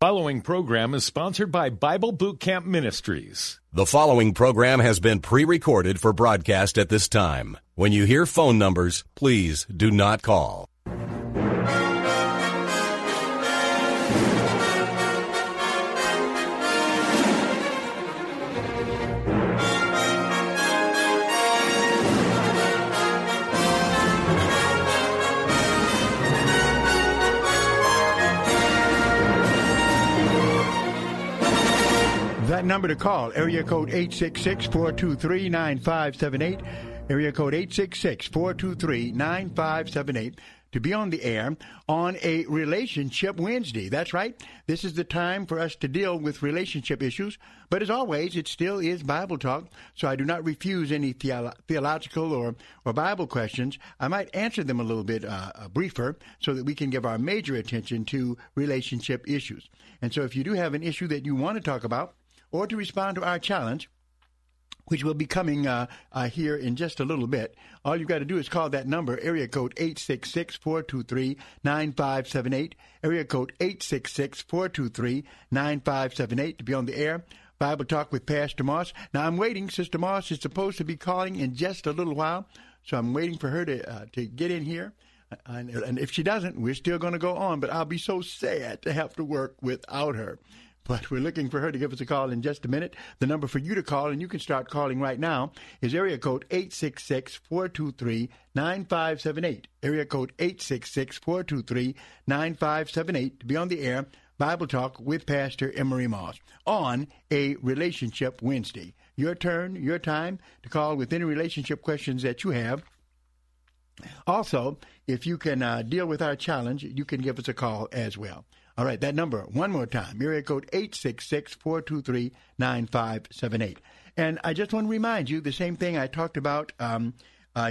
Following program is sponsored by Bible Boot Camp Ministries. The following program has been pre-recorded for broadcast at this time. When you hear phone numbers, please do not call. That number to call, area code 866-423-9578, area code 866-423-9578, to be on the air on a Relationship Wednesday. That's right. This is the time for us to deal with relationship issues. But as always, it still is Bible talk, so I do not refuse any theological or Bible questions. I might answer them a little bit briefer so that we can give our major attention to relationship issues. And so if you do have an issue that you want to talk about, or to respond to our challenge, which will be coming here in just a little bit, all you've got to do is call that number, area code 866-423-9578, area code 866-423-9578, to be on the air. Bible Talk with Pastor Moss. Now, I'm waiting. Sister Moss is supposed to be calling in just a little while, so I'm waiting for her to get in here. And if she doesn't, we're still going to go on, but I'll be so sad to have to work without her. But we're looking for her to give us a call in just a minute. The number for you to call, and you can start calling right now, is area code 866-423-9578. Area code 866-423-9578 to be on the air. Bible Talk with Pastor Emery Moss on a Relationship Wednesday. Your turn, your time to call with any relationship questions that you have. Also, if you can deal with our challenge, you can give us a call as well. All right, that number, one more time, area code 866-423-9578. And I just want to remind you, the same thing I talked about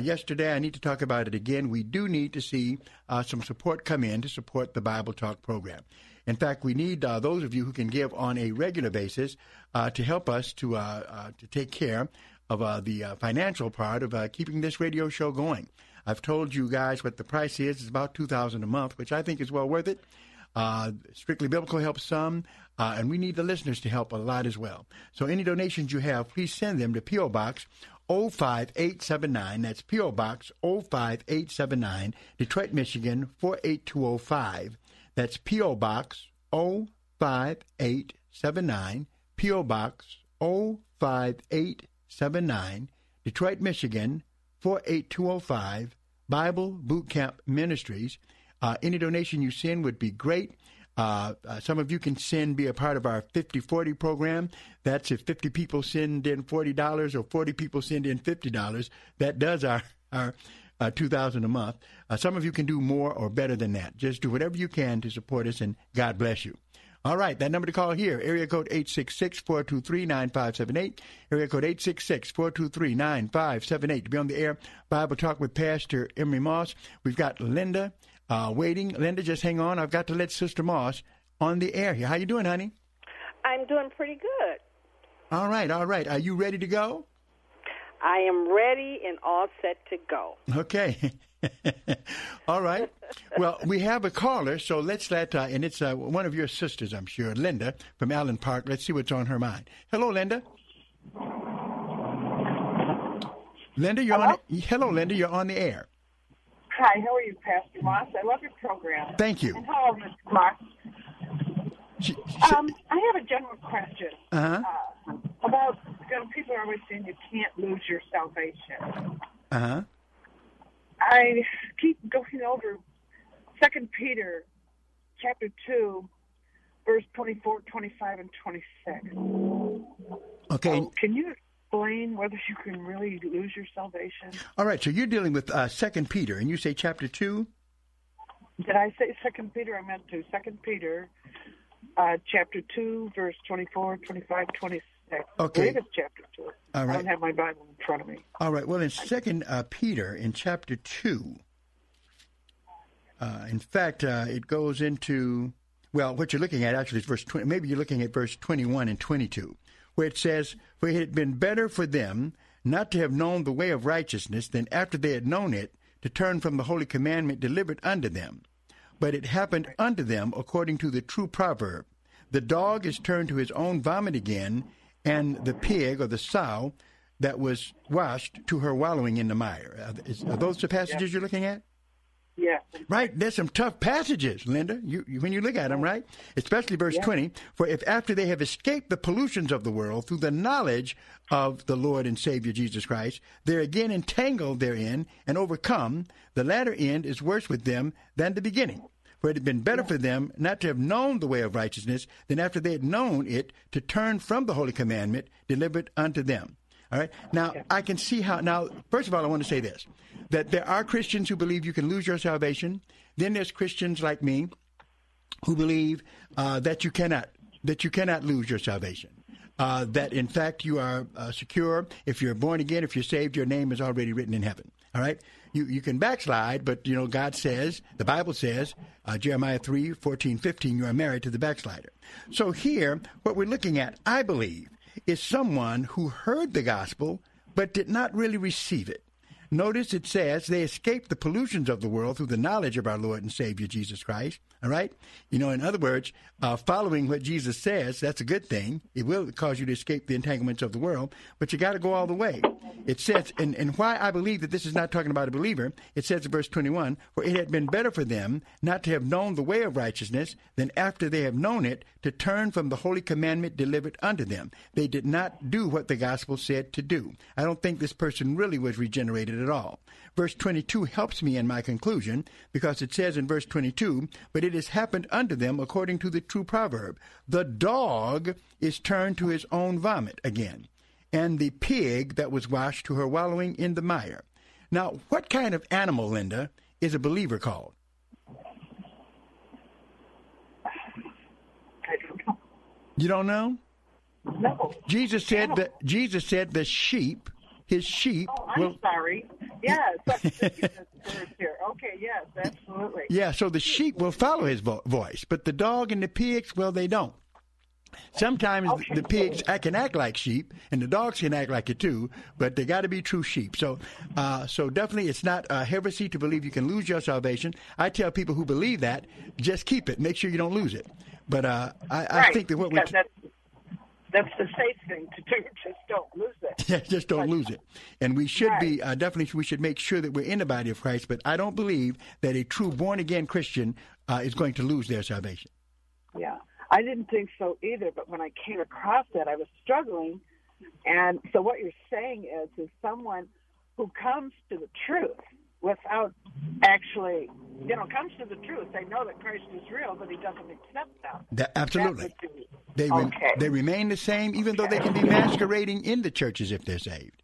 yesterday, I need to talk about it again. We do need to see some support come in to support the Bible Talk program. In fact, we need those of you who can give on a regular basis to help us to take care of the financial part of keeping this radio show going. I've told you guys what the price is. It's about $2,000 a month, which I think is well worth it. Strictly Biblical helps some, and we need the listeners to help a lot as well. So any donations you have, please send them to P.O. Box 05879. That's P.O. Box 05879, Detroit, Michigan, 48205. That's P.O. Box 05879, P.O. Box 05879, Detroit, Michigan, 48205, Bible Boot Camp Ministries. Any donation you send would be great. Some of you can send, be a part of our 50-40 program. That's if 50 people send in $40 or 40 people send in $50. That does our $2,000 a month. Some of you can do more or better than that. Just do whatever you can to support us, and God bless you. All right, that number to call here, area code 866-423-9578, area code 866-423-9578. To be on the air, Bible Talk with Pastor Emery Moss. We've got Linda. Waiting. Linda, just hang on. I've got to let Sister Moss on the air here. How you doing, honey? I'm doing pretty good. All right, all right. Are you ready to go? I am ready and all set to go. Okay. All right. Well, we have a caller, so let's let, and it's one of your sisters, I'm sure, Linda from Allen Park. Let's see what's on her mind. Hello, Linda. Linda, you're hello? Hello, Linda. You're on the air. Hi, how are you, Pastor Moss? I love your program. Thank you. And hello, Ms. Moss. I have a general question about, you know, people are always saying you can't lose your salvation. Uh-huh. I keep going over 2 Peter chapter 2, verse 24, 25, and 26. Okay. Can you explain whether you can really lose your salvation? All right, so you're dealing with 2 Peter, and you say chapter 2? Did I say 2 Peter? I meant to. 2 Peter chapter 2, verse 24, 25, 26. Okay. I believe it's chapter 2. All right. I don't have my Bible in front of me. All right. Well, in 2 Peter, in chapter 2, in fact, it goes into, well, what you're looking at actually is verse 20. Maybe you're looking at verse 21 and 22, where it says, "For it had been better for them not to have known the way of righteousness than after they had known it, to turn from the holy commandment delivered unto them. But it happened unto them according to the true proverb, the dog is turned to his own vomit again, and the pig or the sow that was washed to her wallowing in the mire." Are those the passages you're looking at? Yeah. Right? There's some tough passages, Linda, when you look at them, right? Especially verse 20, "For if after they have escaped the pollutions of the world through the knowledge of the Lord and Savior Jesus Christ, they're again entangled therein and overcome, the latter end is worse with them than the beginning. For it had been better for them not to have known the way of righteousness than after they had known it to turn from the holy commandment delivered unto them." All right. Now, I can see how. Now, first of all, I want to say this, that there are Christians who believe you can lose your salvation. Then there's Christians like me who believe that you cannot lose your salvation, that, in fact, you are secure. If you're born again, if you're saved, your name is already written in heaven. All right. You can backslide, but, you know, God says, the Bible says, Jeremiah 3, 14, 15, you are married to the backslider. So here, what we're looking at, I believe, is someone who heard the gospel but did not really receive it. Notice it says they escaped the pollutions of the world through the knowledge of our Lord and Savior Jesus Christ. All right? You know, in other words, following what Jesus says, that's a good thing. It will cause you to escape the entanglements of the world, but you got to go all the way. It says, and why I believe that this is not talking about a believer, it says in verse 21, "For it had been better for them not to have known the way of righteousness than after they have known it to turn from the holy commandment delivered unto them." They did not do what the gospel said to do. I don't think this person really was regenerated at all. Verse 22 helps me in my conclusion, because it says in verse 22, "But it has happened unto them according to the true proverb, the dog is turned to his own vomit again, and the pig that was washed to her wallowing in the mire." Now, what kind of animal, Linda, is a believer called? I don't know. You don't know? No. Jesus said the sheep, his sheep. Oh, I'm sorry. Yes. Okay, yes, absolutely. Yeah, so the sheep will follow his voice, but the dog and the pigs, well, they don't. Sometimes the pigs can act like sheep, and the dogs can act like it too, but they got to be true sheep. So definitely it's not a heresy to believe you can lose your salvation. I tell people who believe that, just keep it. Make sure you don't lose it. But I think that what we... That's the safe thing to do. Just don't lose it. Yeah, just don't lose it. And we should be, definitely, we should make sure that we're in the body of Christ, but I don't believe that a true born-again Christian is going to lose their salvation. Yeah, I didn't think so either, but when I came across that, I was struggling. And so what you're saying is someone who comes to the truth without actually, you know, comes to the truth. They know that Christ is real, but he doesn't accept them. Absolutely. They remain the same, even though they can be masquerading in the churches if they're saved.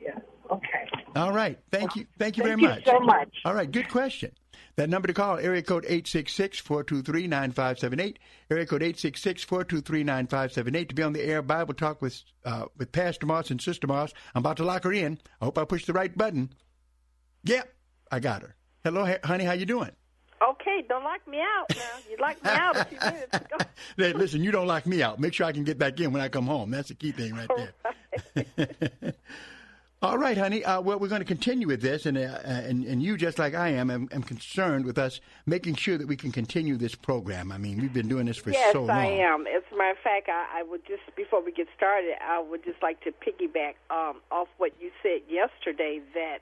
Yeah, okay. All right. Thank you very much. Thank you so much. All right, good question. That number to call, area code 866-423-9578, area code 866-423-9578, to be on the air, Bible Talk with Pastor Moss and Sister Moss. I'm about to lock her in. I hope I pushed the right button. Yeah, I got her. Hello, honey. How you doing? Okay, don't lock me out now. You locked me out a few minutes ago. Listen, you don't lock me out. Make sure I can get back in when I come home. That's the key thing right there. Right. All right, honey. Well, we're going to continue with this, and you, just like I am concerned with us making sure that we can continue this program. I mean, we've been doing this for so long. Yes, I am. As a matter of fact, I would just, before we get started, I would just like to piggyback off what you said yesterday, that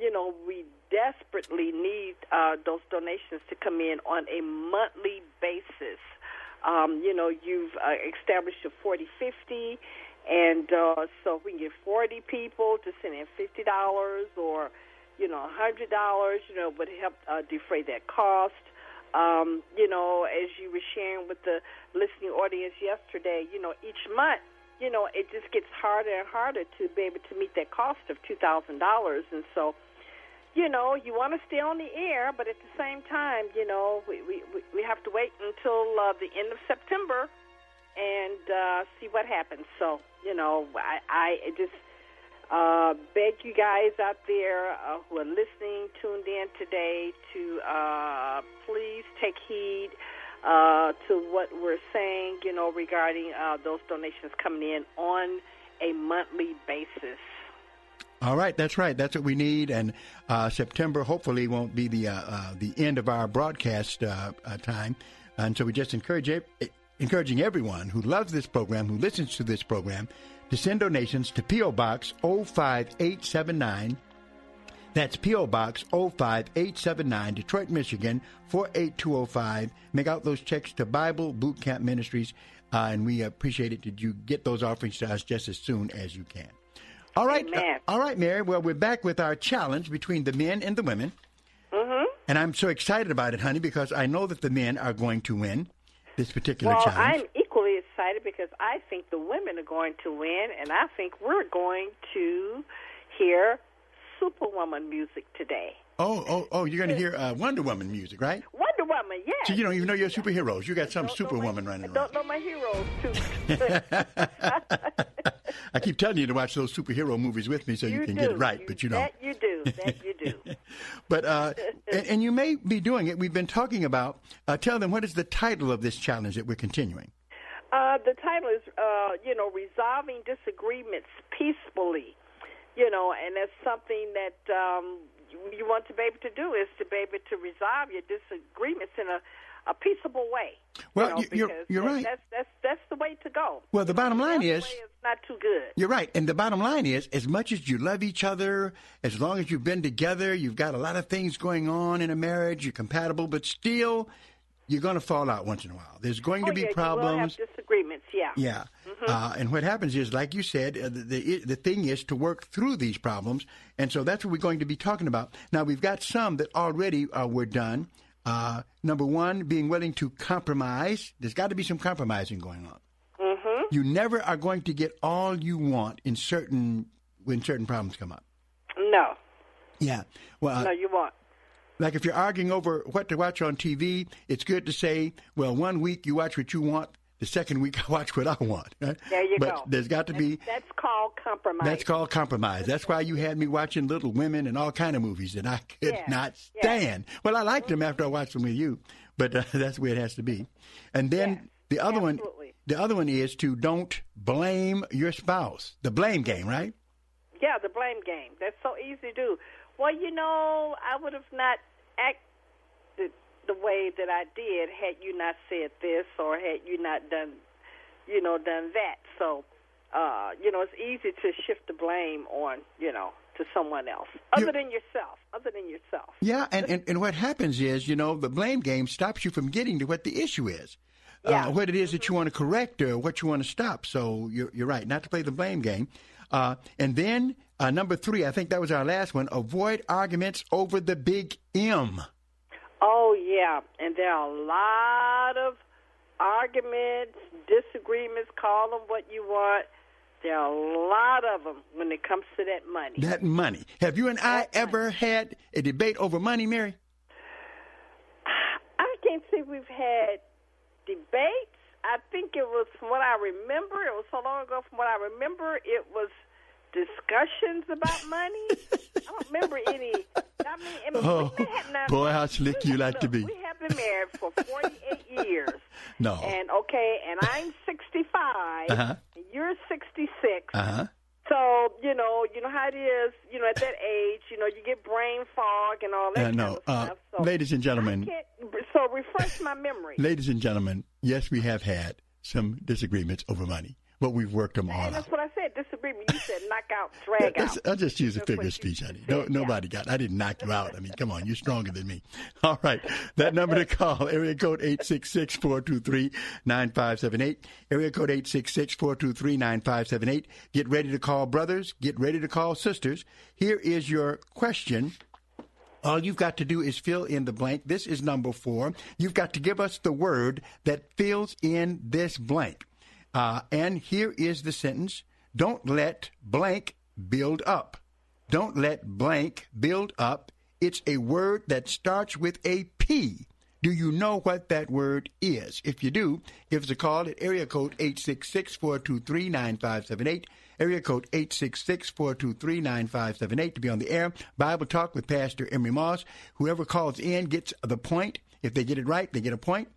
you know, we desperately need those donations to come in on a monthly basis. You've established your 40-50, and so we can get 40 people to send in $50 or, $100, would help defray that cost. As you were sharing with the listening audience yesterday, each month, it just gets harder and harder to be able to meet that cost of $2,000. And so, you want to stay on the air, but at the same time, we have to wait until the end of September and see what happens. So, I just beg you guys out there who are listening, tuned in today, to please take heed to what we're saying, regarding those donations coming in on a monthly basis. All right, that's right. That's what we need. And September hopefully won't be the end of our broadcast time. And so we just encouraging everyone who loves this program, who listens to this program, to send donations to P.O. Box 05879. That's P.O. Box 05879, Detroit, Michigan, 48205. Make out those checks to Bible Boot Camp Ministries, and we appreciate it that you get those offerings to us just as soon as you can. All right. All right, Mary. Well, we're back with our challenge between the men and the women. Mm-hmm. And I'm so excited about it, honey, because I know that the men are going to win this particular challenge. I'm equally excited because I think the women are going to win, and I think we're going to hear Superwoman music today. Oh, you're going to hear Wonder Woman music, right? Wonder Woman, yeah. So you don't even know your superheroes. You got some Superwoman running around. I don't know my heroes, too. I keep telling you to watch those superhero movies with me so you can get it right, but you don't. That you do. But, and you may be doing it. We've been talking about, tell them, what is the title of this challenge that we're continuing? The title is, Resolving Disagreements Peacefully. And that's something that you want to be able to do, is to be able to resolve your disagreements in a peaceable way. Well, you're right. That's the way to go. Well, the bottom line is not too good. You're right. And the bottom line is, as much as you love each other, as long as you've been together, you've got a lot of things going on in a marriage, you're compatible, but still you're going to fall out once in a while. There's going to be problems. You will have disagreements, yeah. Yeah. Mm-hmm. And what happens is, like you said, the thing is to work through these problems. And so that's what we're going to be talking about. Now, we've got some that already were done. Number one, being willing to compromise. There's got to be some compromising going on. Mm-hmm. You never are going to get all you want when certain problems come up. No. Yeah. Well, no, you won't. Like if you're arguing over what to watch on TV, it's good to say, well, one week you watch what you want, the second week I watch what I want. Right? There you go. But there's got to be... That's called compromise. That's why you had me watching Little Women and all kind of movies that I could not stand. Yeah. Well, I liked them after I watched them with you, but that's where it has to be. And then the other one is to don't blame your spouse. The blame game, right? Yeah, the blame game. That's so easy to do. Well, I would have not acted the way that I did had you not said this or had you not done that. So, it's easy to shift the blame on, to someone else other than yourself. Yeah, and what happens is, the blame game stops you from getting to what the issue is, what it is that you want to correct or what you want to stop. So you're right, not to play the blame game. And then... number three, I think that was our last one, avoid arguments over the big M. Oh, yeah, and there are a lot of arguments, disagreements, call them what you want. There are a lot of them when it comes to that money. That money. Have you and I ever had a debate over money, Mary? I can't say we've had debates. I think it was, from what I remember, it was so long ago, from what I remember, it was discussions about money. I don't remember any. Boy, how slick you like to be. We have been married for 48 years. No. And I'm 65, and you're 66. Uh-huh. So, you know how it is, at that age, you get brain fog and all that kind of stuff. So ladies and gentlemen. So refresh my memory. Ladies and gentlemen, yes, we have had some disagreements over money. but we've worked them all out. That's what I said, disagreement. You said knock out, drag out. I just use a figure of speech, honey. No, nobody got it. I didn't knock you out. I mean, come on, you're stronger than me. All right, that number to call, area code 866-423-9578, area code 866-423-9578. Get ready to call brothers. Get ready to call sisters. Here is your question. All you've got to do is fill in the blank. This is number 4. You've got to give us the word that fills in this blank. And here is the sentence. Don't let blank build up. Don't let blank build up. It's a word that starts with a P. Do you know what that word is? If you do, give us a call at area code 866-423-9578. Area code 866-423-9578 to be on the air. Bible Talk with Pastor Emery Moss. Whoever calls in gets the point. If they get it right, they get a point.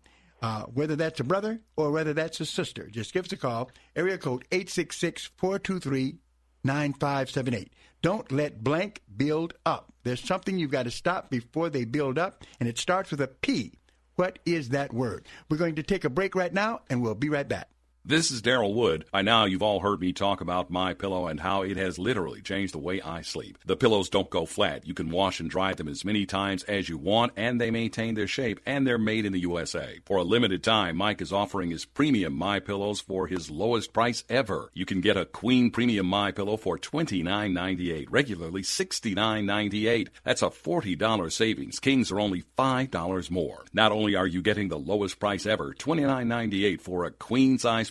Whether that's a brother or whether that's a sister, just give us a call. Area code 866-423-9578. Don't let blank build up. There's something you've got to stop before they build up, and it starts with a P. What is that word? We're going to take a break right now, and we'll be right back. This is Daryl Wood. By now, you've all heard me talk about MyPillow and how it has literally changed the way I sleep. The pillows don't go flat. You can wash and dry them as many times as you want, and they maintain their shape, and they're made in the USA. For a limited time, Mike is offering his premium MyPillows for his lowest price ever. You can get a queen premium MyPillow for $29.98, regularly $69.98. That's a $40 savings. Kings are only $5 more. Not only are you getting the lowest price ever, $29.98 for a queen-size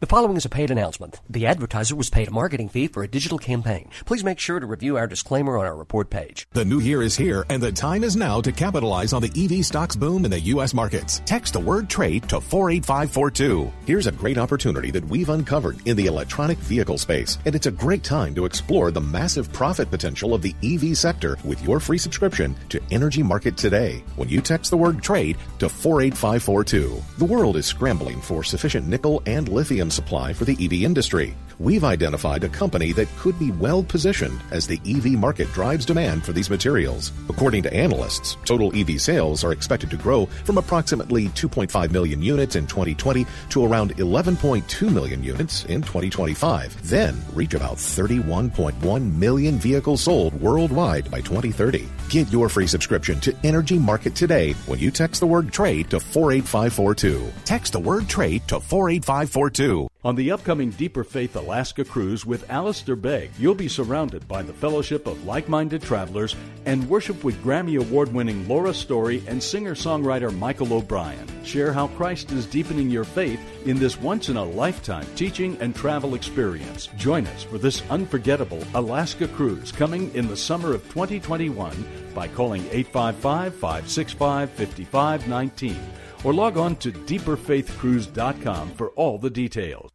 The following is a paid announcement. The advertiser was paid a marketing fee for a digital campaign. Please make sure to review our disclaimer on our report page. The new year is here, and the time is now to capitalize on the EV stocks boom in the U.S. markets. Text the word trade to 48542. Here's a great opportunity that we've uncovered in the electronic vehicle space, and it's a great time to explore the massive profit potential of the EV sector with your free subscription to Energy Market Today. When you text the word trade to 48542, the world is scrambling for sufficient nickel and lithium supply for the EV industry. We've identified a company that could be well positioned as the EV market drives demand for these materials. According to analysts, total EV sales are expected to grow from approximately 2.5 million units in 2020 to around 11.2 million units in 2025, then reach about 31.1 million vehicles sold worldwide by 2030. Get your free subscription to Energy Market Today when you text the word trade to 48542. Text the word trade to 48542. On the upcoming Deeper Faith Alaska Cruise with Alistair Begg, you'll be surrounded by the fellowship of like-minded travelers and worship with Grammy Award-winning Laura Story and singer-songwriter Michael O'Brien. Share how Christ is deepening your faith in this once-in-a-lifetime teaching and travel experience. Join us for this unforgettable Alaska Cruise coming in the summer of 2021 by calling 855-565-5519 or log on to deeperfaithcruise.com for all the details.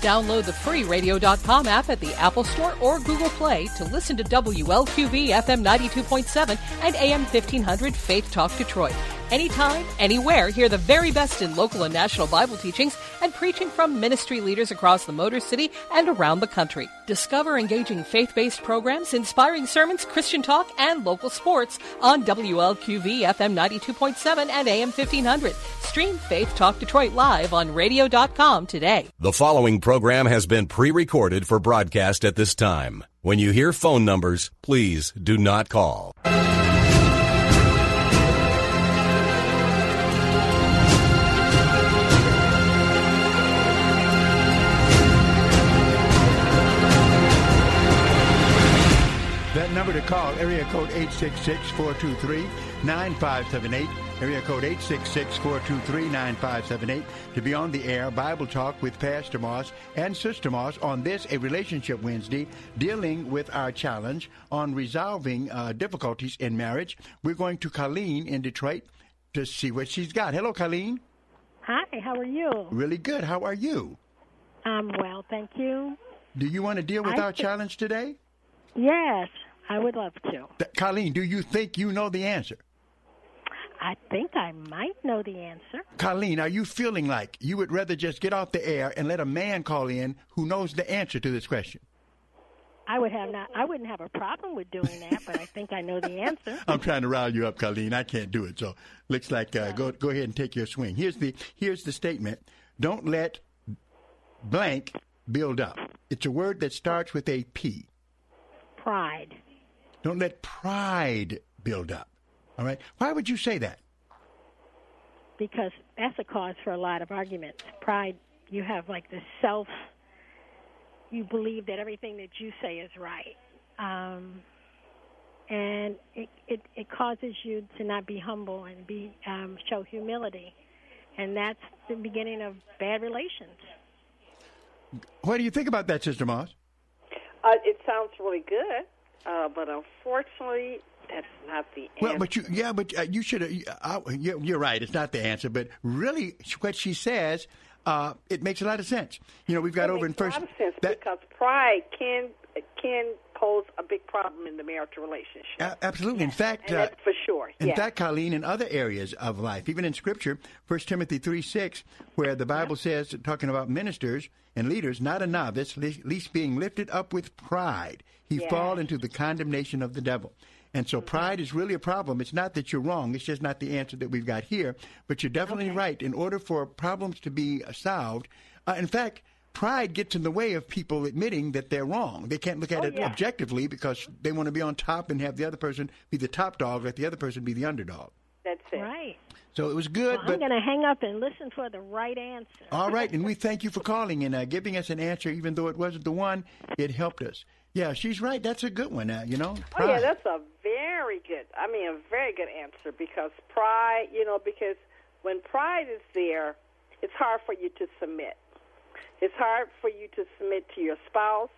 Download the free Radio.com app at the Apple Store or Google Play to listen to WLQV FM 92.7 and AM 1500 Faith Talk Detroit. Anytime, anywhere, hear the very best in local and national Bible teachings and preaching from ministry leaders across the Motor City and around the country. Discover engaging faith-based programs, inspiring sermons, Christian talk, and local sports on WLQV FM 92.7 and AM 1500. Stream Faith Talk Detroit live on Radio.com today. The following program has been pre-recorded for broadcast at this time. When you hear phone numbers, please do not call. That number to call, area code 866-423-9578, area code 866-423-9578, to be on the air, Bible Talk with Pastor Moss and Sister Moss on this, a Relationship Wednesday, dealing with our challenge on resolving difficulties in marriage. We're going to Colleen in Detroit to see what she's got. Hello, Colleen. Hi, how are you? Really good. How are you? I'm well, thank you. Do you want to deal with our challenge today? Yes, I would love to. Colleen, do you think you know the answer? I think I might know the answer. Colleen, are you feeling like you would rather just get off the air and let a man call in who knows the answer to this question? I wouldn't have a problem with doing that, but I think I know the answer. I'm trying to rile you up, Colleen. I can't do it. So looks like go ahead and take your swing. Here's the statement. Don't let blank build up. It's a word that starts with a P. Pride. Don't let pride build up. All right. Why would you say that? Because that's a cause for a lot of arguments. Pride, you have like the self. You believe that everything that you say is right. And it causes you to not be humble and show humility. And that's the beginning of bad relations. What do you think about that, Sister Moss? It sounds really good, but unfortunately, that's not the answer. Well, but you should. You're right. It's not the answer. But really, what she says, it makes a lot of sense. You know, we've got over in first. It makes a lot of sense because pride can pose a big problem in the marital relationship. Absolutely. Yes. In fact, and that's for sure. In fact, Colleen, in other areas of life, even in Scripture, 1 Timothy 3:6, where the Bible says, talking about ministers and leaders, not a novice, least being lifted up with pride, he fall into the condemnation of the devil. And so pride is really a problem. It's not that you're wrong. It's just not the answer that we've got here. But you're definitely right. In order for problems to be solved, in fact, pride gets in the way of people admitting that they're wrong. They can't look at it objectively because they want to be on top and have the other person be the top dog, let the other person be the underdog. That's it. Right. So it was good. Well, I'm going to hang up and listen for the right answer. All right. And we thank you for calling and giving us an answer, even though it wasn't the one. It helped us. Yeah, she's right. That's a good one, you know. Pride. Oh, yeah, that's a very good, a very good answer because pride, you know, because when pride is there, it's hard for you to submit. It's hard for you to submit to your spouse,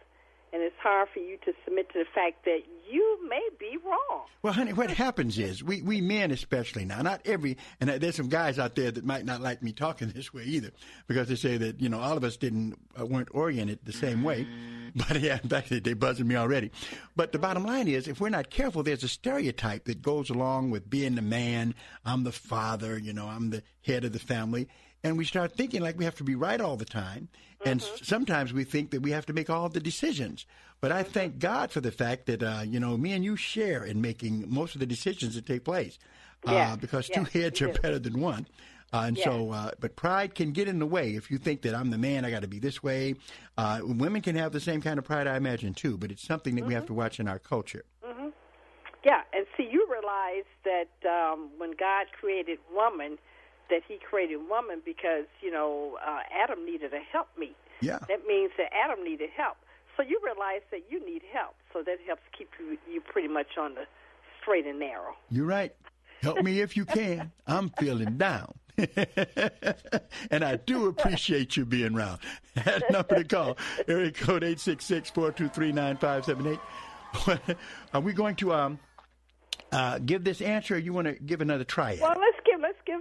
and it's hard for you to submit to the fact that you may be wrong. Well, honey, what happens is we men especially now, not every, and there's some guys out there that might not like me talking this way either because they say that, you know, all of us weren't oriented the same way. But yeah, in fact, they buzzing me already. But the bottom line is, if we're not careful, there's a stereotype that goes along with being the man. I'm the father, you know, I'm the head of the family. And we start thinking like we have to be right all the time. And sometimes we think that we have to make all the decisions. But I thank God for the fact that, you know, me and you share in making most of the decisions that take place. Because two heads are better than one. But pride can get in the way if you think that I'm the man, I got to be this way. Women can have the same kind of pride, I imagine, too, but it's something that we have to watch in our culture. Mm-hmm. Yeah, and see, you realize that when God created woman, that he created woman because, you know, Adam needed a helpmate. Yeah. That means that Adam needed help. So you realize that you need help, so that helps keep you pretty much on the straight and narrow. You're right. Help me if you can. I'm feeling down. And I do appreciate you being around. That number to call, area code 866-423-9578. Are we going to give this answer, or you want to give another try at it? Well,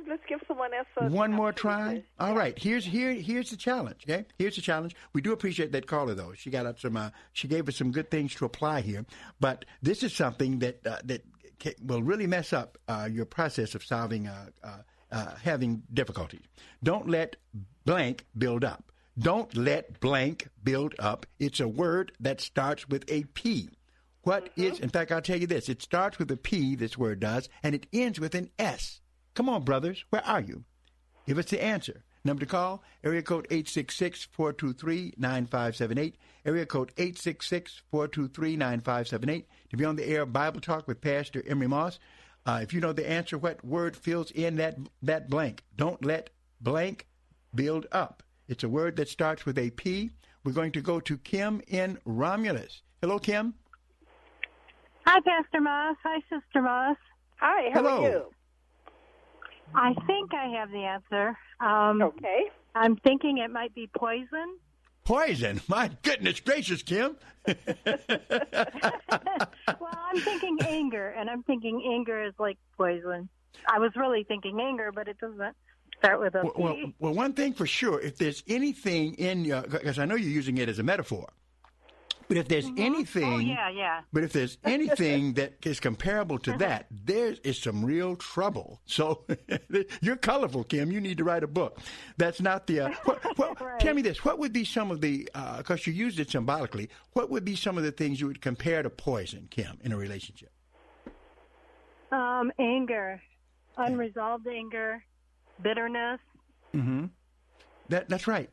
let's give someone else one more try. All right. Here's the challenge. Okay, here's the challenge. We do appreciate that caller, though. She got up some. She gave us some good things to apply here. But this is something that that will really mess up your process of solving having difficulties. Don't let blank build up. Don't let blank build up. It's a word that starts with a P. What is, in fact, I'll tell you this. It starts with a P, this word does, and it ends with an S. Come on, brothers. Where are you? Give us the answer. Number to call, area code 866-423-9578. Area code 866-423-9578. To be on the air, Bible Talk with Pastor Emery Moss. If you know the answer, what word fills in that blank? Don't let blank build up. It's a word that starts with a P. We're going to go to Kim in Romulus. Hello, Kim. Hi, Pastor Moss. Hi, Sister Moss. Hi, how are you? I think I have the answer. Okay. I'm thinking it might be poison. Poison? My goodness gracious, Kim. Well, I'm thinking anger, and I'm thinking anger is like poison. I was really thinking anger, but it doesn't. start with a P. Well, one thing for sure, if there's anything in your, because I know you're using it as a metaphor, but if there's anything, but if there's anything that is comparable to that, there is some real trouble. So you're colorful, Kim. You need to write a book. That's not the. Right. Tell me this: what would be some of the? Because you used it symbolically. What would be some of the things you would compare to poison, Kim, in a relationship? Anger, unresolved anger, bitterness. Mm-hmm. That's right.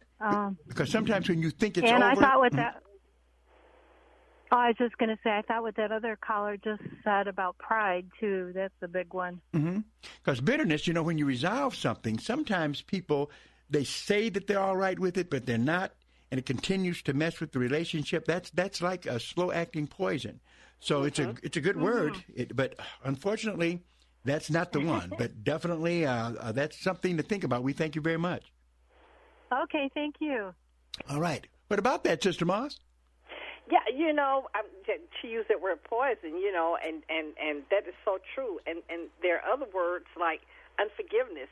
Because sometimes when you think it's over. And I thought with that. Oh, I was just going to say, I thought what that other caller just said about pride, too. That's a big one. Mm-hmm. Because bitterness, you know, when you resolve something, sometimes people, they say that they're all right with it, but they're not, and it continues to mess with the relationship. That's like a slow-acting poison. So it's a good word, but unfortunately, that's not the one. But definitely, that's something to think about. We thank you very much. Okay, thank you. All right. What about that, Sister Moss? Yeah, you know, to use that word poison, you know, and that is so true. And there are other words like unforgiveness.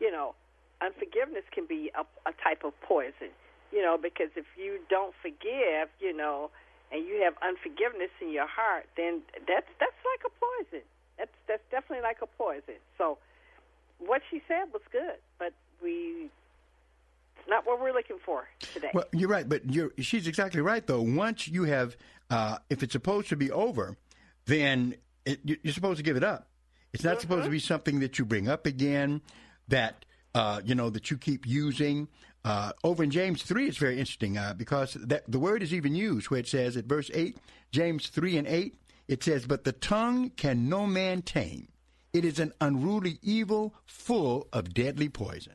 You know, unforgiveness can be a type of poison, you know, because if you don't forgive, you know, and you have unforgiveness in your heart, then that's like a poison. That's definitely like a poison. So what she said was good, but not what we're looking for today. Well, you're right, but she's exactly right, though. Once you have, if it's supposed to be over, then you're supposed to give it up. It's not supposed to be something that you bring up again, that you know, that you keep using. Over in James 3, it's very interesting because the word is even used where it says at verse 8, James 3 and 8, it says, "But the tongue can no man tame. It is an unruly evil full of deadly poison."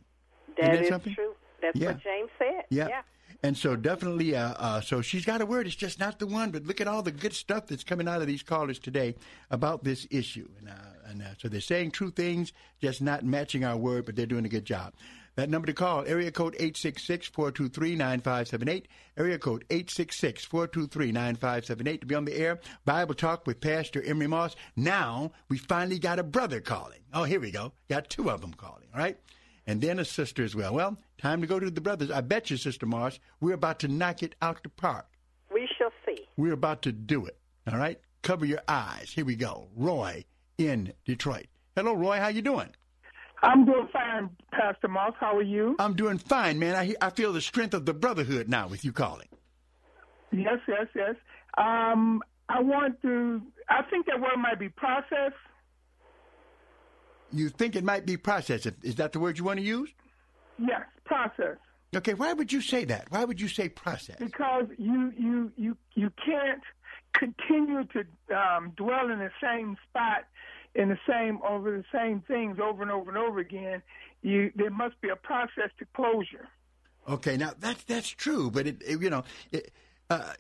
Isn't that something? True. That's what James said. Yeah. And so definitely, so she's got a word. It's just not the one. But look at all the good stuff that's coming out of these callers today about this issue. And so they're saying true things, just not matching our word, but they're doing a good job. That number to call, area code 866-423-9578, area code 866-423-9578 to be on the air. Bible Talk with Pastor Emery Moss. Now we finally got a brother calling. Oh, here we go. Got two of them calling, all right? And then a sister as well. Well, time to go to the brothers. I bet you, Sister Moss, we're about to knock it out the park. We shall see. We're about to do it. All right? Cover your eyes. Here we go. Roy in Detroit. Hello, Roy. How you doing? I'm doing fine, Pastor Moss. How are you? I'm doing fine, man. I feel the strength of the brotherhood now with you calling. Yes. I think that word might be process. You think it might be process. Is that the word you want to use? Yes, process. Okay, why would you say that? Why would you say process? Because you can't continue to dwell in the same spot over the same things over and over and over again. There must be a process to closure. Okay, now that's true, but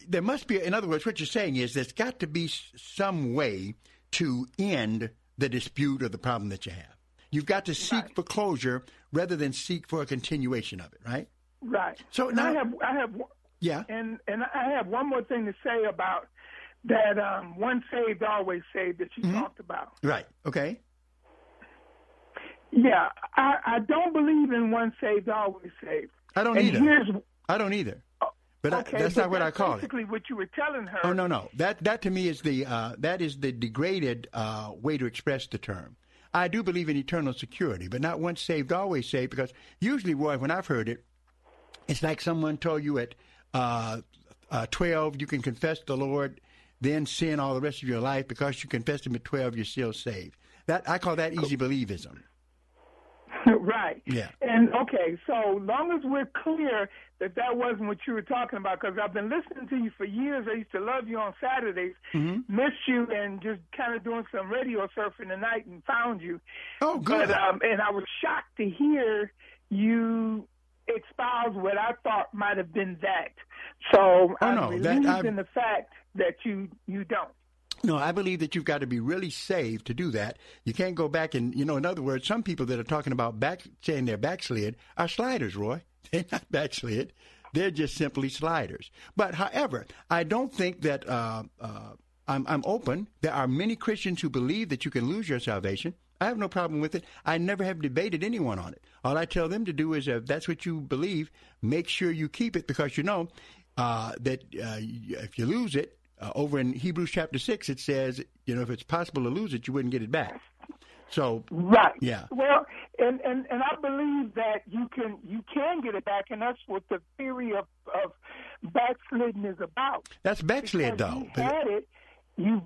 there must be. In other words, what you're saying is there's got to be some way to end the dispute or the problem that you have. You've got to seek for closure rather than seek for a continuation of it, right? Right. So now I have one more thing to say about that once saved, always saved that you talked about. Right. Okay. Yeah, I don't believe in once saved, always saved. I don't either. But that's not what I call it. Basically, what you were telling her. Oh no, that to me is the degraded way to express the term. I do believe in eternal security, but not once saved, always saved. Because usually, Roy, when I've heard it, it's like someone told you at 12 you can confess the Lord, then sin all the rest of your life. Because you confessed Him at 12, you're still saved. That I call that easy believism. Right. Yeah. And okay, so long as we're clear that wasn't what you were talking about, because I've been listening to you for years. I used to love you on Saturdays, miss you, and just kind of doing some radio surfing tonight and found you. Oh, good. But, and I was shocked to hear you espouse what I thought might have been that. So I believe in the fact that you don't. No, I believe that you've got to be really saved to do that. You can't go back and, in other words, some people that are talking about saying they're backslid are sliders, Roy. They're not backslid. They're just simply sliders. But, however, I don't think that I'm open. There are many Christians who believe that you can lose your salvation. I have no problem with it. I never have debated anyone on it. All I tell them to do is, if that's what you believe, make sure you keep it, because you know that if you lose it, over in Hebrews chapter 6, it says, you know, if it's possible to lose it, you wouldn't get it back. So right, yeah. Well, and I believe that you can get it back, and that's what the theory of backsliding is about. That's backslid, though. You've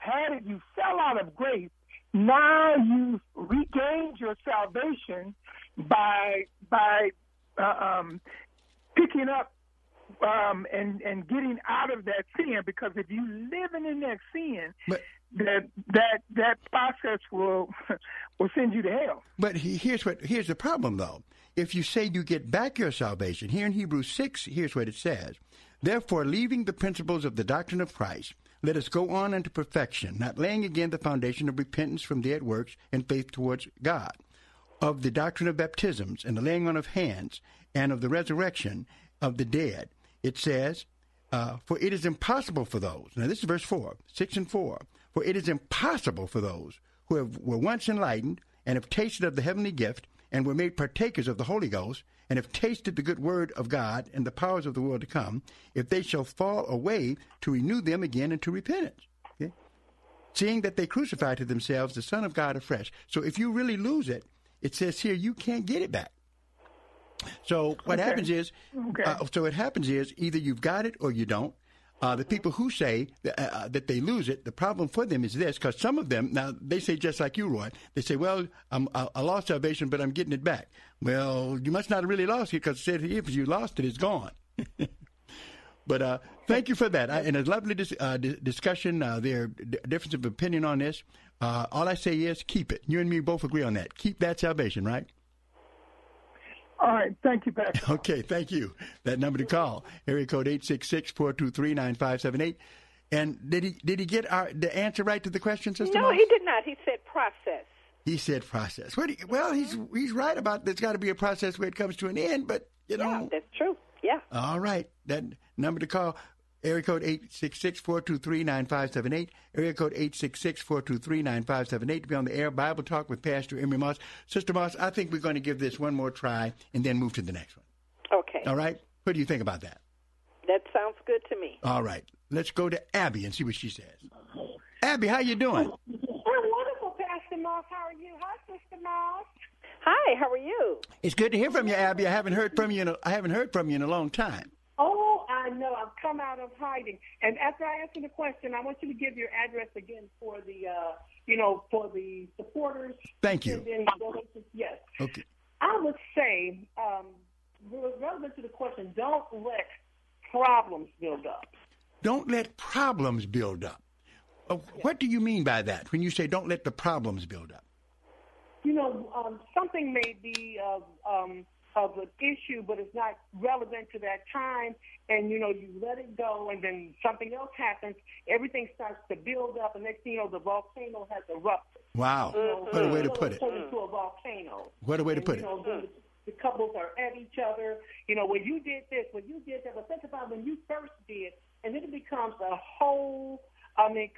had it. You fell out of grace. Now you've regained your salvation by picking up and getting out of that sin. Because if you're living in that sin, that process will send you to hell. But here's the problem, though. If you say you get back your salvation, here in Hebrews 6, here's what it says: "Therefore, leaving the principles of the doctrine of Christ, let us go on unto perfection, not laying again the foundation of repentance from dead works and faith towards God, of the doctrine of baptisms and the laying on of hands, and of the resurrection of the dead." It says, "For it is impossible for those." Now this is verse 4, 6 and 4. "For it is impossible for those who were once enlightened and have tasted of the heavenly gift and were made partakers of the Holy Ghost and have tasted the good word of God and the powers of the world to come, if they shall fall away, to renew them again into repentance. Okay? Seeing that they crucify to themselves the Son of God afresh." So if you really lose it, it says here you can't get it back. So what happens is, either you've got it or you don't. The people who say that they lose it, the problem for them is this, because some of them, now they say just like you, Roy, they say, well, I lost salvation, but I'm getting it back. Well, you must not have really lost it, because it said if you lost it, it's gone. But thank you for that. And a lovely discussion, their difference of opinion on this. All I say is keep it. You and me both agree on that. Keep that salvation, right? All right. Thank you, Patrick. Okay. Thank you. That number to call, area code 866-423-9578. And did he get the answer right to the question, Sister Moss? No, he did not. He said process. He said process. Well, he's right about there's got to be a process where it comes to an end, but, you know. Yeah, that's true. Yeah. All right. That number to call, area code 866-423-9578, area code 866-423-9578, to be on the air, Bible Talk with Pastor Emery Moss. Sister Moss, I think we're going to give this one more try and then move to the next one. Okay. All right? What do you think about that? That sounds good to me. All right. Let's go to Abby and see what she says. Abby, how you doing? I'm wonderful, Pastor Moss. How are you? Hi, Sister Moss. Hi, how are you? It's good to hear from you, Abby. I haven't heard from you in a long time. Oh, I know. I've come out of hiding. And after I answer the question, I want you to give your address again for the, for the supporters. Thank you. Yes. Okay. I would say, relevant to the question, don't let problems build up. Don't let problems build up. What do you mean by that when you say don't let the problems build up? Something may be of an issue, but it's not relevant to that time, and, you let it go, and then something else happens, everything starts to build up, and next thing you know, the volcano has erupted. Wow. What a way to put it. Into a volcano. What a way to put it. The couples are at each other, when you did this, when you did that, but think about when you first did, and then it becomes a whole,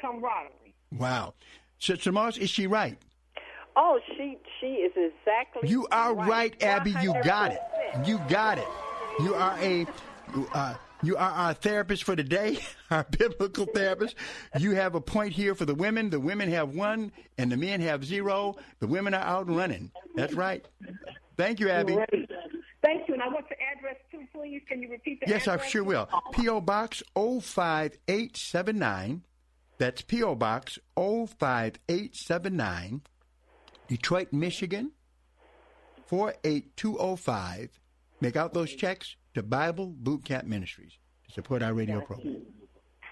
camaraderie. Wow. Sister Moss, is she right? Oh, she is exactly. You are right, Abby. You got it. You got it. You are our therapist for today, our biblical therapist. You have a point here for the women. The women have 1, and the men have 0. The women are out running. That's right. Thank you, Abby. Thank you. And I want the address too, please. Can you repeat the address? Yes, I sure will. P.O. Box 05879. That's P.O. Box 05879. Detroit, Michigan, 48205. Make out those checks to Bible Boot Camp Ministries to support our radio program.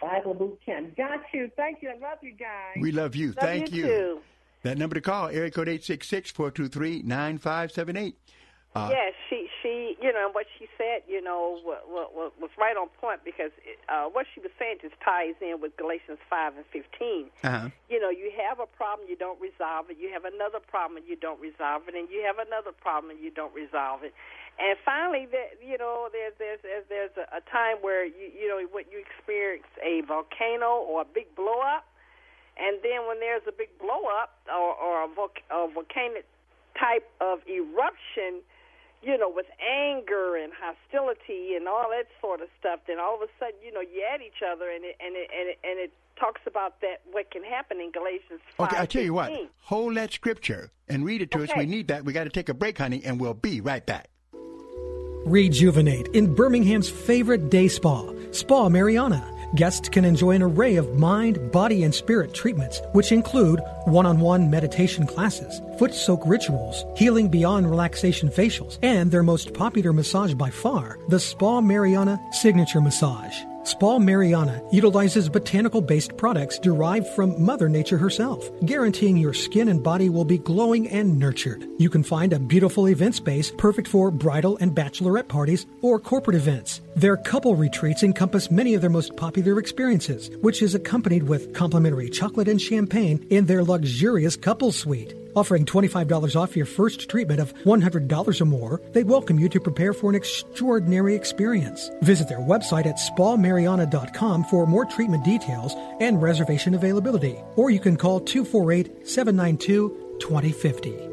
Bible Boot Camp. Got you. Thank you. I love you guys. We love you. Thank you. Too. That number to call, area code 866-423-9578. Yes, she what she said, was right on point, because what she was saying just ties in with Galatians 5 and 15. Uh-huh. You have a problem, you don't resolve it. You have another problem, and you don't resolve it. And you have another problem, and you don't resolve it. And finally, there's a time where, when you experience a volcano or a big blow-up, And then when there's a big blow-up or a volcanic type of eruption, you know, with anger and hostility and all that sort of stuff, then all of a sudden, you know, you at each other, and it talks about that, what can happen in Galatians 5. Okay, I'll tell you what. Hold that scripture and read it to us. We need that. We got to take a break, honey, and we'll be right back. Rejuvenate in Birmingham's favorite day spa, Spa Mariana. Guests can enjoy an array of mind, body, and spirit treatments, which include one-on-one meditation classes, foot soak rituals, healing beyond relaxation facials, and their most popular massage by far, the Spa Mariana Signature Massage. Spa Mariana utilizes botanical-based products derived from Mother Nature herself, guaranteeing your skin and body will be glowing and nurtured. You can find a beautiful event space perfect for bridal and bachelorette parties or corporate events. Their couple retreats encompass many of their most popular experiences, which is accompanied with complimentary chocolate and champagne in their luxurious couple suite. Offering $25 off your first treatment of $100 or more, they welcome you to prepare for an extraordinary experience. Visit their website at spamariana.com for more treatment details and reservation availability, or you can call 248-792-2050.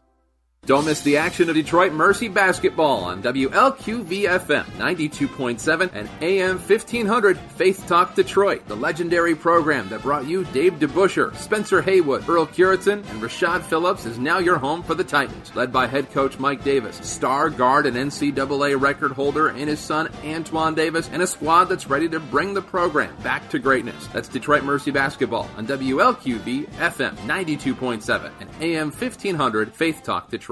Don't miss the action of Detroit Mercy basketball on WLQV FM 92.7 and AM 1500 Faith Talk Detroit, the legendary program that brought you Dave DeBuscher, Spencer Haywood, Earl Curitan, and Rashad Phillips is now your home for the Titans. Led by head coach Mike Davis, star guard and NCAA record holder, and his son Antoine Davis, and a squad that's ready to bring the program back to greatness. That's Detroit Mercy basketball on WLQV FM 92.7 and AM 1500 Faith Talk Detroit.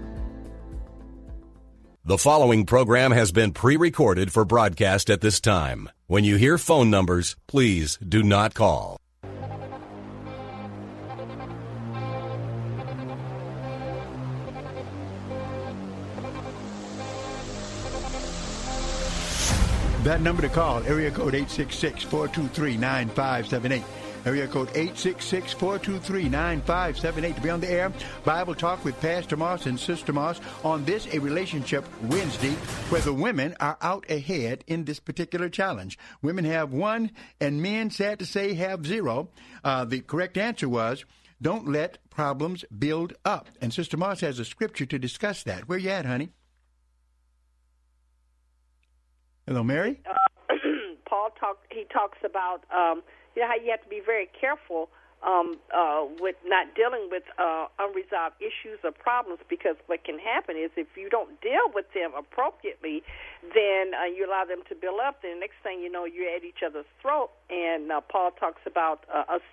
The following program has been pre-recorded for broadcast at this time. When you hear phone numbers, please do not call. That number to call, area code 866-423-9578. Area code 866-423-9578 to be on the air. Bible Talk with Pastor Moss and Sister Moss on this A Relationship Wednesday, where the women are out ahead in this particular challenge. Women have one, and men, sad to say, have zero. The correct answer was, don't let problems build up. And Sister Moss has a scripture to discuss that. Where you at, honey? Hello, Mary? Paul talks about... you know how you have to be very careful with not dealing with unresolved issues or problems, because what can happen is if you don't deal with them appropriately, then you allow them to build up. Then the next thing you know, you're at each other's throat. And Paul talks about us,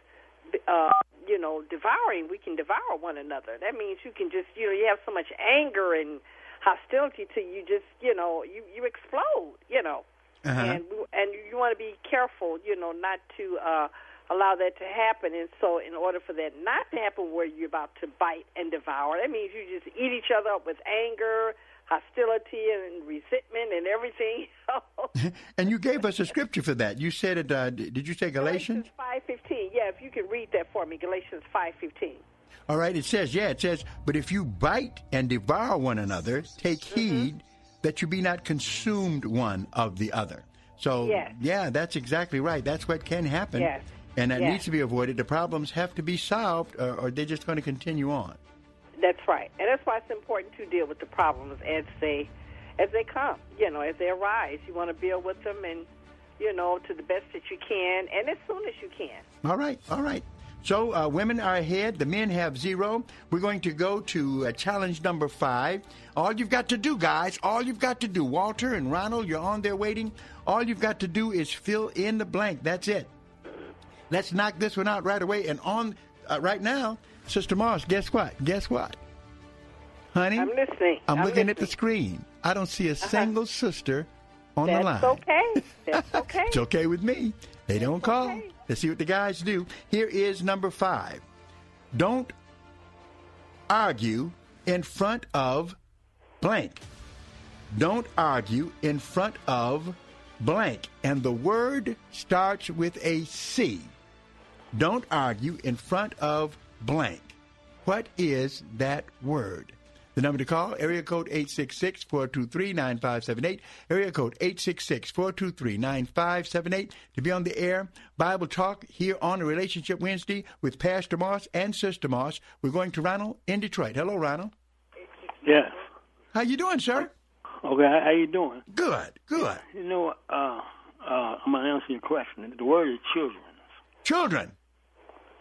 you know, devouring. We can devour one another. That means you can just, you know, you have so much anger and hostility till you just, you know, you explode, you know. Uh-huh. And you want to be careful, you know, not to allow that to happen. And so in order for that not to happen where you're about to bite and devour, that means you just eat each other up with anger, hostility, and resentment and everything. And you gave us a scripture for that. You said it, did you say Galatians? 5:15. Yeah, if you can read that for me, Galatians 5:15. All right, it says, but if you bite and devour one another, take heed that you be not consumed one of the other. So, yeah, that's exactly right. That's what can happen, and that needs to be avoided. The problems have to be solved, or they're just going to continue on. That's right, and that's why it's important to deal with the problems as they come, as they arise. You want to deal with them and, to the best that you can and as soon as you can. All right. So women are ahead. The men have 0. We're going to go to challenge number 5. All you've got to do, guys, Walter and Ronald, you're on there waiting. All you've got to do is fill in the blank. That's it. Let's knock this one out right away. And on right now, Sister Moss, guess what? Honey, I'm listening. I'm looking at the screen. I don't see a single sister on the line. That's okay. It's okay with me. They don't call. Okay. Let's see what the guys do. Here is number 5. Don't argue in front of blank. Don't argue in front of blank. And the word starts with a C. Don't argue in front of blank. What is that word? The number to call, area code 866-423-9578, area code 866-423-9578, to be on the air. Bible Talk here on Relationship Wednesday with Pastor Moss and Sister Moss. We're going to Ronald in Detroit. Hello, Ronald. Yes. How you doing, sir? Okay, how you doing? Good. I'm going to answer your question. The word is children. Children?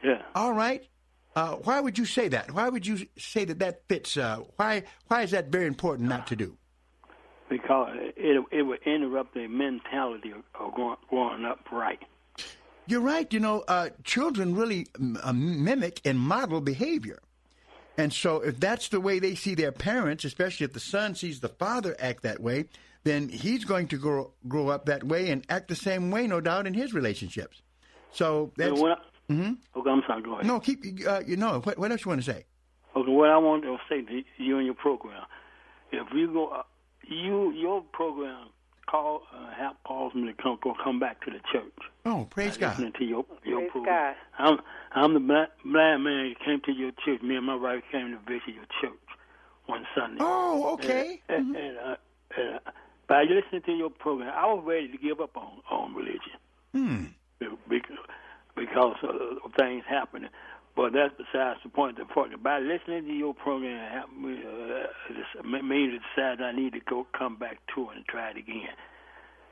Yeah. All right. Why would you say that? Why would you say that fits? Why is that very important not to do? Because it would interrupt the mentality of growing up right. You're right. Children really mimic and model behavior. And so if that's the way they see their parents, especially if the son sees the father act that way, then he's going to grow up that way and act the same way, no doubt, in his relationships. So that's... Mm-hmm. Okay, I'm sorry, go ahead. No, what else you want to say? Okay, what I want to say to you and your program, if you go, your program calls me to come back to the church. Oh, praise God. Listening to your program. God. I'm the blind man who came to your church. Me and my wife came to visit your church one Sunday. Oh, okay. And by listening to your program, I was ready to give up on religion. Because of things happening. But that's besides the point. By listening to your program, it helped me to decide I need to come back to it and try it again.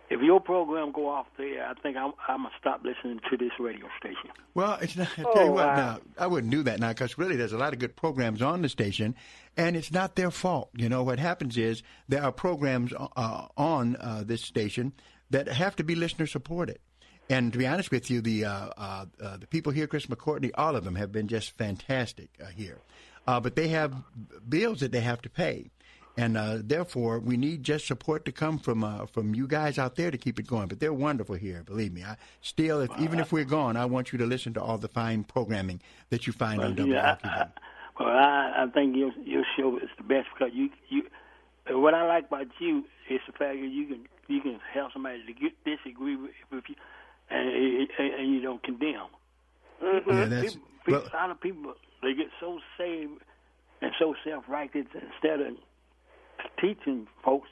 If your program go off the air, I think I'm going to stop listening to this radio station. Well, I tell you what, I wouldn't do that now, because really there's a lot of good programs on the station, and it's not their fault. What happens is there are programs on this station that have to be listener-supported. And to be honest with you, the people here, Chris McCourtney, all of them have been just fantastic here. But they have bills that they have to pay. And therefore, we need just support to come from you guys out there to keep it going. But they're wonderful here, believe me. Even if we're gone, I want you to listen to all the fine programming that you find on WLQV. I think your show is the best, because you what I like about you is the fact that you can help somebody to disagree with you. And you don't condemn. Mm-hmm. Yeah, a lot of people, they get so saved and so self-righteous, instead of teaching folks,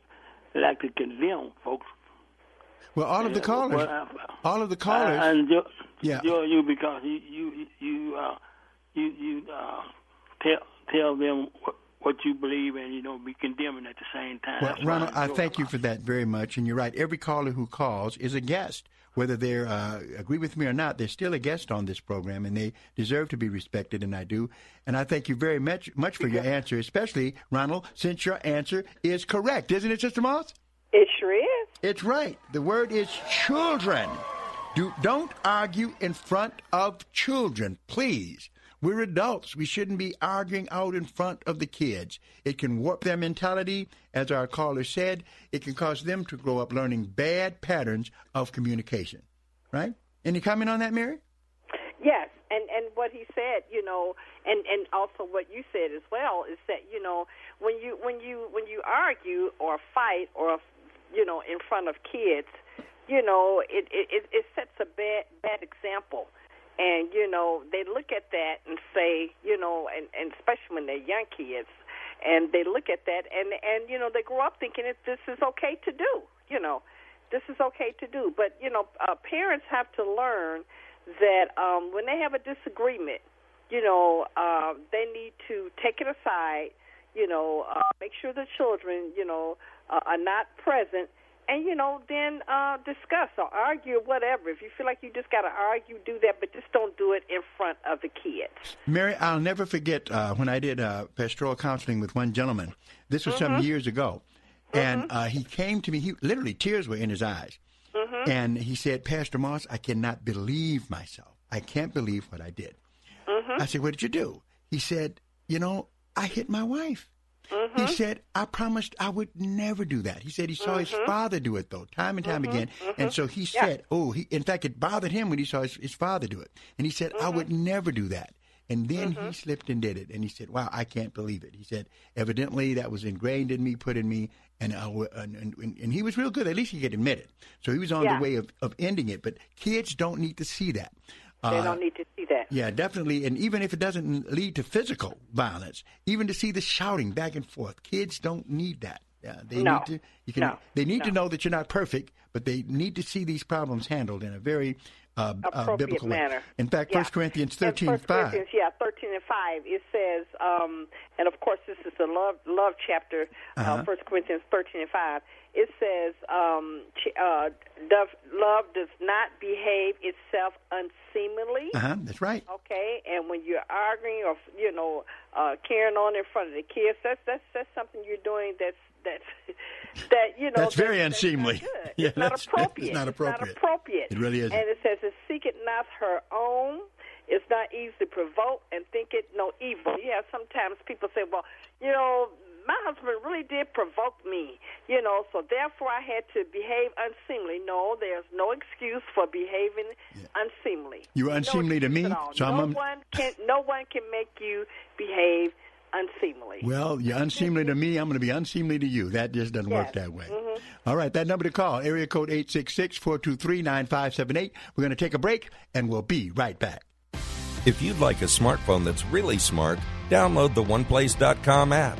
they like to condemn folks. Well, all of the callers. I enjoy you because you tell them what you believe, and you don't be condemning at the same time. Well, Ronald, I thank you for that very much, and you're right. Every caller who calls is a guest. Whether they agree with me or not, they're still a guest on this program, and they deserve to be respected, and I do. And I thank you very much for your answer, especially, Ronald, since your answer is correct. Isn't it, Sister Moss? It sure is. It's right. The word is children. Don't argue in front of children, please. We're adults. We shouldn't be arguing out in front of the kids. It can warp their mentality. As our caller said, it can cause them to grow up learning bad patterns of communication. Right? Any comment on that, Mary? Yes. And what he said, and also what you said as well, is that, when you argue or fight or, in front of kids, it sets a bad example. And, you know, they look at that and say, you know, and especially when they're young kids, and they look at that and you know, they grow up thinking that this is okay to do, you know. This is okay to do. But, you know, parents have to learn that when they have a disagreement, you know, they need to take it aside, you know, make sure the children, you know, are not present, and, you know, then discuss or argue, whatever. If you feel like you just got to argue, do that, but just don't do it in front of the kids. Mary, I'll never forget when I did pastoral counseling with one gentleman. This was some years ago. And he came to me, he literally, tears were in his eyes. And he said, Pastor Moss, I cannot believe myself. I can't believe what I did. I said, what did you do? He said, you know, I hit my wife. He said, I promised I would never do that. He said he saw his father do it, though, time and time again. And so he said, in fact, it bothered him when he saw his father do it. And he said, I would never do that. And then he slipped and did it. And he said, wow, I can't believe it. He said, evidently that was ingrained in me, put in me. And he was real good. At least he could admit it. So he was on the way of ending it. But kids don't need to see that. They don't need to see that. Yeah, definitely. And even if it doesn't lead to physical violence, even to see the shouting back and forth, kids don't need that. They need to know that you're not perfect, but they need to see these problems handled in a very biblical manner. In fact, 1 Corinthians 13:5. 13:5. It says, and of course, this is the love chapter. 1 Corinthians 13:5. It says, love does not behave itself unseemly. That's right. Okay, and when you're arguing or carrying on in front of the kids, that's something you're doing that's very unseemly. That's yeah, it's that's, not appropriate. It's not appropriate. It's not appropriate. It really isn't. And it says, "It seeketh not her own; it's not easy to provoke, and thinketh no evil." Yeah, sometimes people say, "Well, you know, my husband really did provoke me, you know, so therefore I had to behave unseemly." No, there's no excuse for behaving unseemly. You're unseemly to me, so no one can make you behave unseemly. Well, you're unseemly to me, I'm going to be unseemly to you. That just doesn't work that way. All right, that number to call, area code 866-423-9578. We're going to take a break, and we'll be right back. If you'd like a smartphone that's really smart, download the OnePlace.com app,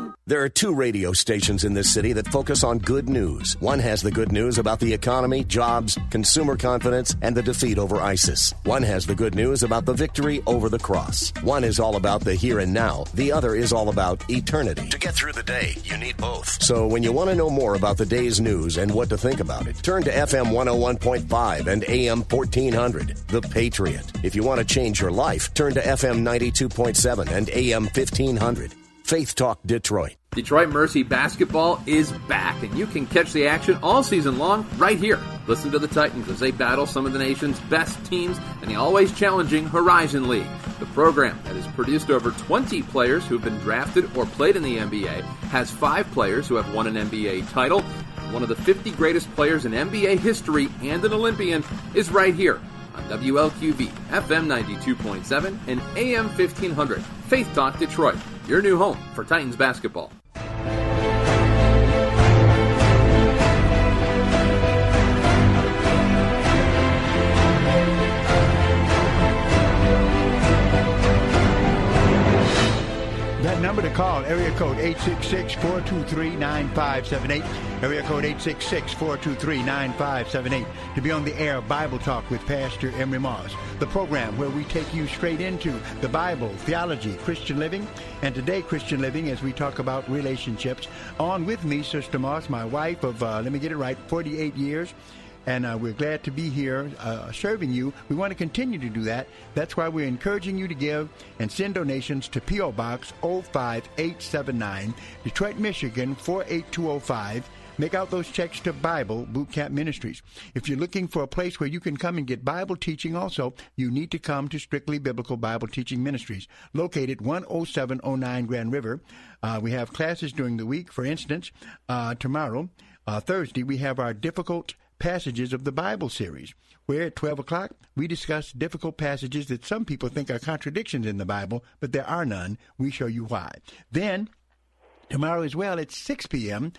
There are two radio stations in this city that focus on good news. One has the good news about the economy, jobs, consumer confidence, and the defeat over ISIS. One has the good news about the victory over the cross. One is all about the here and now. The other is all about eternity. To get through the day, you need both. So when you want to know more about the day's news and what to think about it, turn to FM 101.5 and AM 1400, The Patriot. If you want to change your life, turn to FM 92.7 and AM 1500. Faith Talk Detroit. Detroit Mercy basketball is back, and you can catch the action all season long right here. Listen to the Titans as they battle some of the nation's best teams in the always challenging Horizon League, the program that has produced over 20 players who've been drafted or played in the NBA, has 5 players who have won an NBA title. One of the 50 greatest players in NBA history and an Olympian is right here on WLQV, FM 92.7 and AM 1500, Faith Talk Detroit. your new home for Titans basketball. Number to call, area code 866-423-9578, area code 866-423-9578, to be on the air Bible Talk with Pastor Emery Moss, the program where we take you straight into the Bible, theology, Christian living, and today Christian living as we talk about relationships. On with me, Sister Moss, my wife of, 48 years. And we're glad to be here serving you. We want to continue to do that. That's why we're encouraging you to give and send donations to P.O. Box 05879, Detroit, Michigan 48205. Make out those checks to Bible Boot Camp Ministries. If you're looking for a place where you can come and get Bible teaching also, you need to come to Strictly Biblical Bible Teaching Ministries, located 10709 Grand River. We have classes during the week. For instance, tomorrow, Thursday, we have our difficult passages of the Bible series, where at 12 o'clock we discuss difficult passages that some people think are contradictions in the Bible, but there are none. We show you why. Then tomorrow as well at 6 p.m.,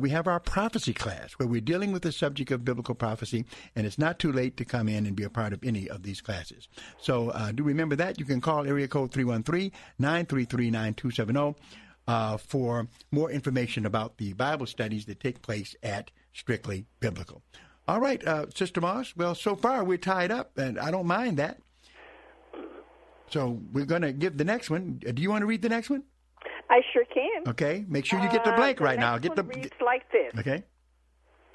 we have our prophecy class where we're dealing with the subject of biblical prophecy, and it's not too late to come in and be a part of any of these classes. So do remember that. You can call area code 313-933-9270 for more information about the Bible studies that take place at Strictly Biblical. All right, Sister Moss. Well, so far we're tied up, and I don't mind that. So we're going to give the next one. Do you want to read the next one? I sure can. Okay. Make sure you get the blank right now. Get the reads like this. Okay.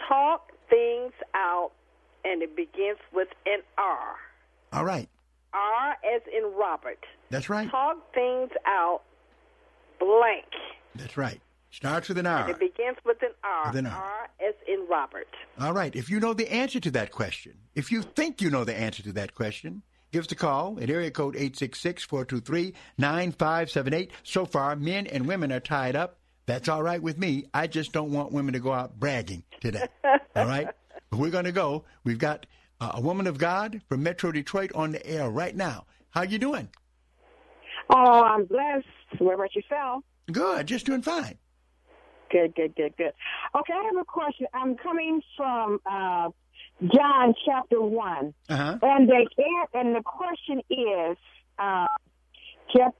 Talk things out, and it begins with an R. All right. R as in Robert. That's right. Talk things out, blank. That's right. Starts with an R. And it begins with an R. With an R. R as in Robert. All right. If you know the answer to that question, if you think you know the answer to that question, give us a call at area code 866-423-9578. So far, men and women are tied up. That's all right with me. I just don't want women to go out bragging today. All right? But we're going to go. We've got a woman of God from Metro Detroit on the air right now. How you doing? Oh, I'm blessed. Where about yourself? Good. Just doing fine. Good. Okay, I have a question. I'm coming from John chapter 1. Uh-huh. And the question is, verse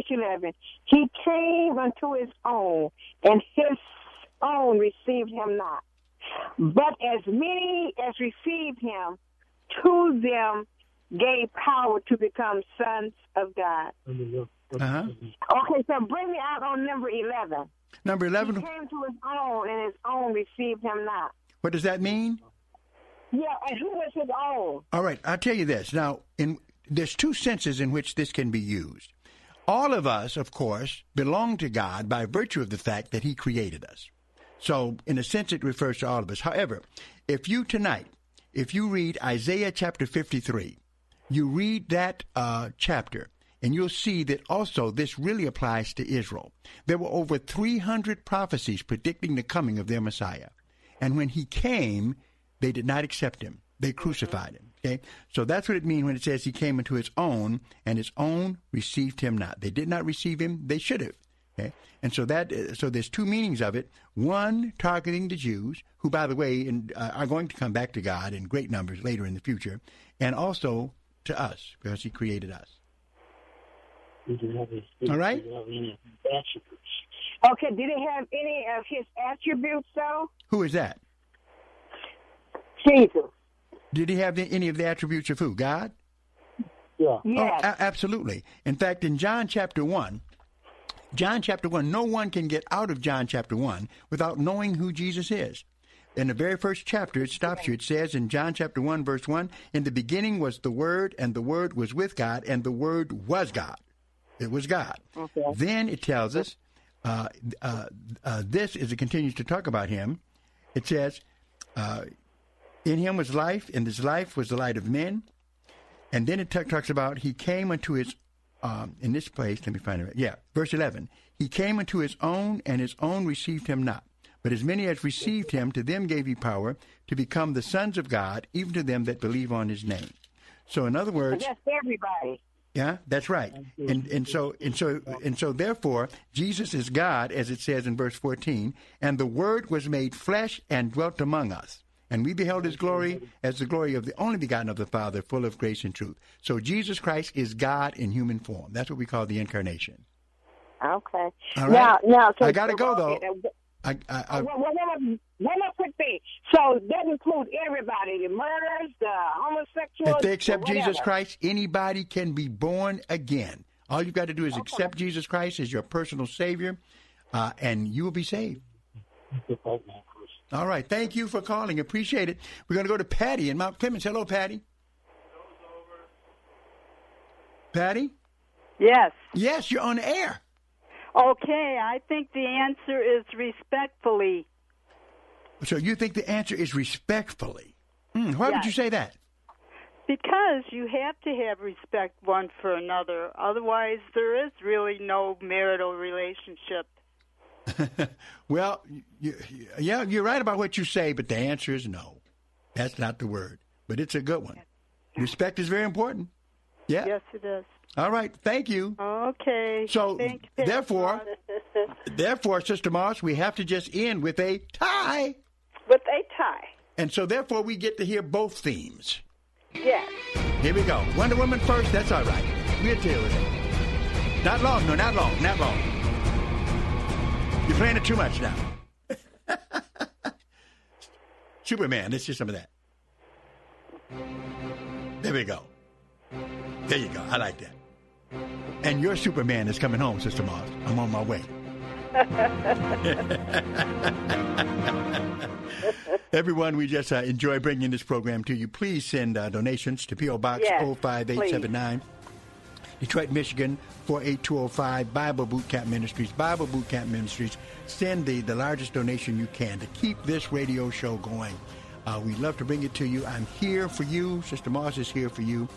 11. He came unto his own, and his own received him not. But as many as received him, to them gave power to become sons of God. Uh-huh. Okay, so bring me out on number 11. Number 11. He came to his own, and his own received him not. What does that mean? Yeah, and who was his own? All right, I'll tell you this. Now, there's two senses in which this can be used. All of us, of course, belong to God by virtue of the fact that he created us. So, in a sense, it refers to all of us. However, if you read Isaiah chapter 53, you read that chapter, and you'll see that also this really applies to Israel. There were over 300 prophecies predicting the coming of their Messiah. And when he came, they did not accept him. They crucified him. Okay? So that's what it means when it says he came into his own, and his own received him not. They did not receive him. They should have. Okay? And so there's two meanings of it. One, targeting the Jews, who, by the way, are going to come back to God in great numbers later in the future, and also to us, because he created us. All right. Okay. Did it have any of his attributes, though? Who is that? Jesus. Did he have any of the attributes of who? God? Yeah. Yes. Oh, absolutely. In fact, in John chapter 1, no one can get out of John chapter 1 without knowing who Jesus is. In the very first chapter, it stops you. It says in John chapter 1, verse 1, in the beginning was the Word, and the Word was with God, and the Word was God. It was God. Okay. Then it tells us, this as it continues to talk about him, it says, in him was life, and this life was the light of men. And then it talks about he came unto his, in this place, let me find it. Yeah, verse 11. He came unto his own, and his own received him not. But as many as received him, to them gave he power to become the sons of God, even to them that believe on his name. So in other words, that's everybody. Yeah, that's right. And so therefore Jesus is God, as it says in verse 14, and the Word was made flesh and dwelt among us. And we beheld his glory as the glory of the only begotten of the Father, full of grace and truth. So Jesus Christ is God in human form. That's what we call the incarnation. Okay. All right. Now I got to go, though. One more quick thing. So that includes everybody, the murderers, the homosexuals. If they accept Jesus Christ, anybody can be born again. All you've got to do is accept Jesus Christ as your personal Savior, and you will be saved. All right. Thank you for calling. Appreciate it. We're going to go to Patty in Mount Clemens. Hello, Patty. Patty? Yes. Yes, you're on the air. Okay. I think the answer is respectfully. So you think the answer is respectfully. Why would you say that? Because you have to have respect one for another. Otherwise, there is really no marital relationship. Well, you're right about what you say, but the answer is no. That's not the word, but it's a good one. Respect is very important. Yeah. Yes, it is. All right. Thank you. Okay. So, therefore, Sister Moss, we have to just end with a tie. With a tie. And so, therefore, we get to hear both themes. Yes. Here we go. Wonder Woman first. That's all right. We'll deal with it. Not long. No, not long. Not long. You're playing it too much now. Superman, let's do some of that. There we go. There you go. I like that. And your Superman is coming home, Sister Moss. I'm on my way. Everyone, we just enjoy bringing this program to you. Please send donations to P.O. Box 05879. Detroit, Michigan, 48205, Bible Boot Camp Ministries, Bible Boot Camp Ministries. Send the largest donation you can to keep this radio show going. We love to bring it to you. I'm here for you. Sister Moss is here for you.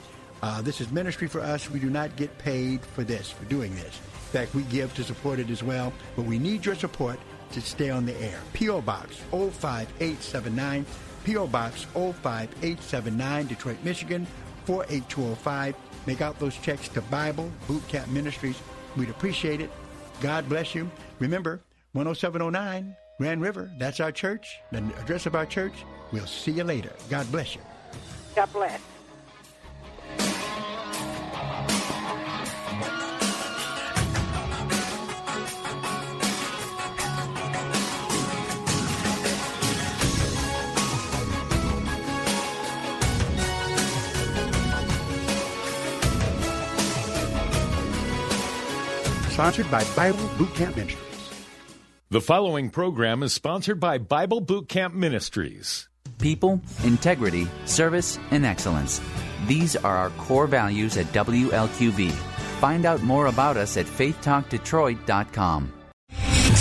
This is ministry for us. We do not get paid for doing this. In fact, we give to support it as well. But we need your support to stay on the air. P.O. Box 05879, P.O. Box 05879, Detroit, Michigan, 48205. Make out those checks to Bible Boot Camp Ministries. We'd appreciate it. God bless you. Remember, 10709 Grand River. That's our church, the address of our church. We'll see you later. God bless you. God bless. Sponsored by Bible Boot Camp Ministries. The following program is sponsored by Bible Boot Camp Ministries. People, integrity, service, and excellence. These are our core values at WLQV. Find out more about us at faithtalkdetroit.com.